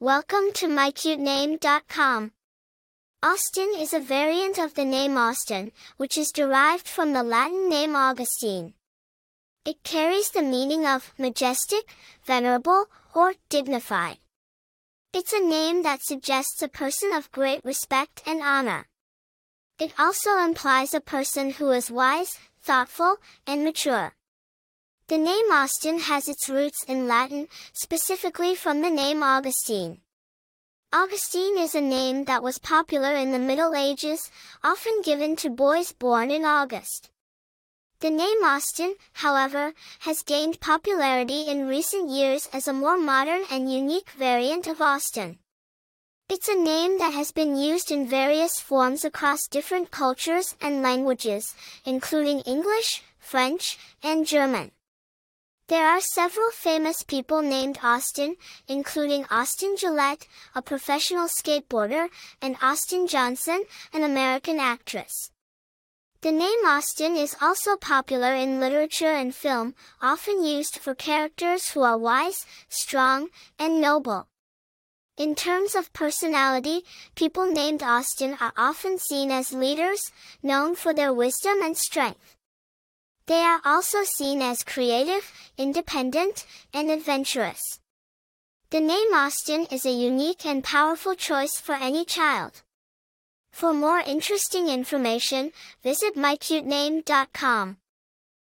Welcome to MyCutename.com. Austyn is a variant of the name Austyn, which is derived from the Latin name Augustine. It carries the meaning of majestic, venerable, or dignified. It's a name that suggests a person of great respect and honor. It also implies a person who is wise, thoughtful, and mature. The name Austyn has its roots in Latin, specifically from the name Augustine. Augustine is a name that was popular in the Middle Ages, often given to boys born in August. The name Austyn, however, has gained popularity in recent years as a more modern and unique variant of Austyn. It's a name that has been used in various forms across different cultures and languages, including English, French, and German. There are several famous people named Austyn, including Austyn Gillette, a professional skateboarder, and Austyn Johnson, an American actress. The name Austyn is also popular in literature and film, often used for characters who are wise, strong, and noble. In terms of personality, people named Austyn are often seen as leaders, known for their wisdom and strength. They are also seen as creative, independent, and adventurous. The name Austyn is a unique and powerful choice for any child. For more interesting information, visit MyCutename.com.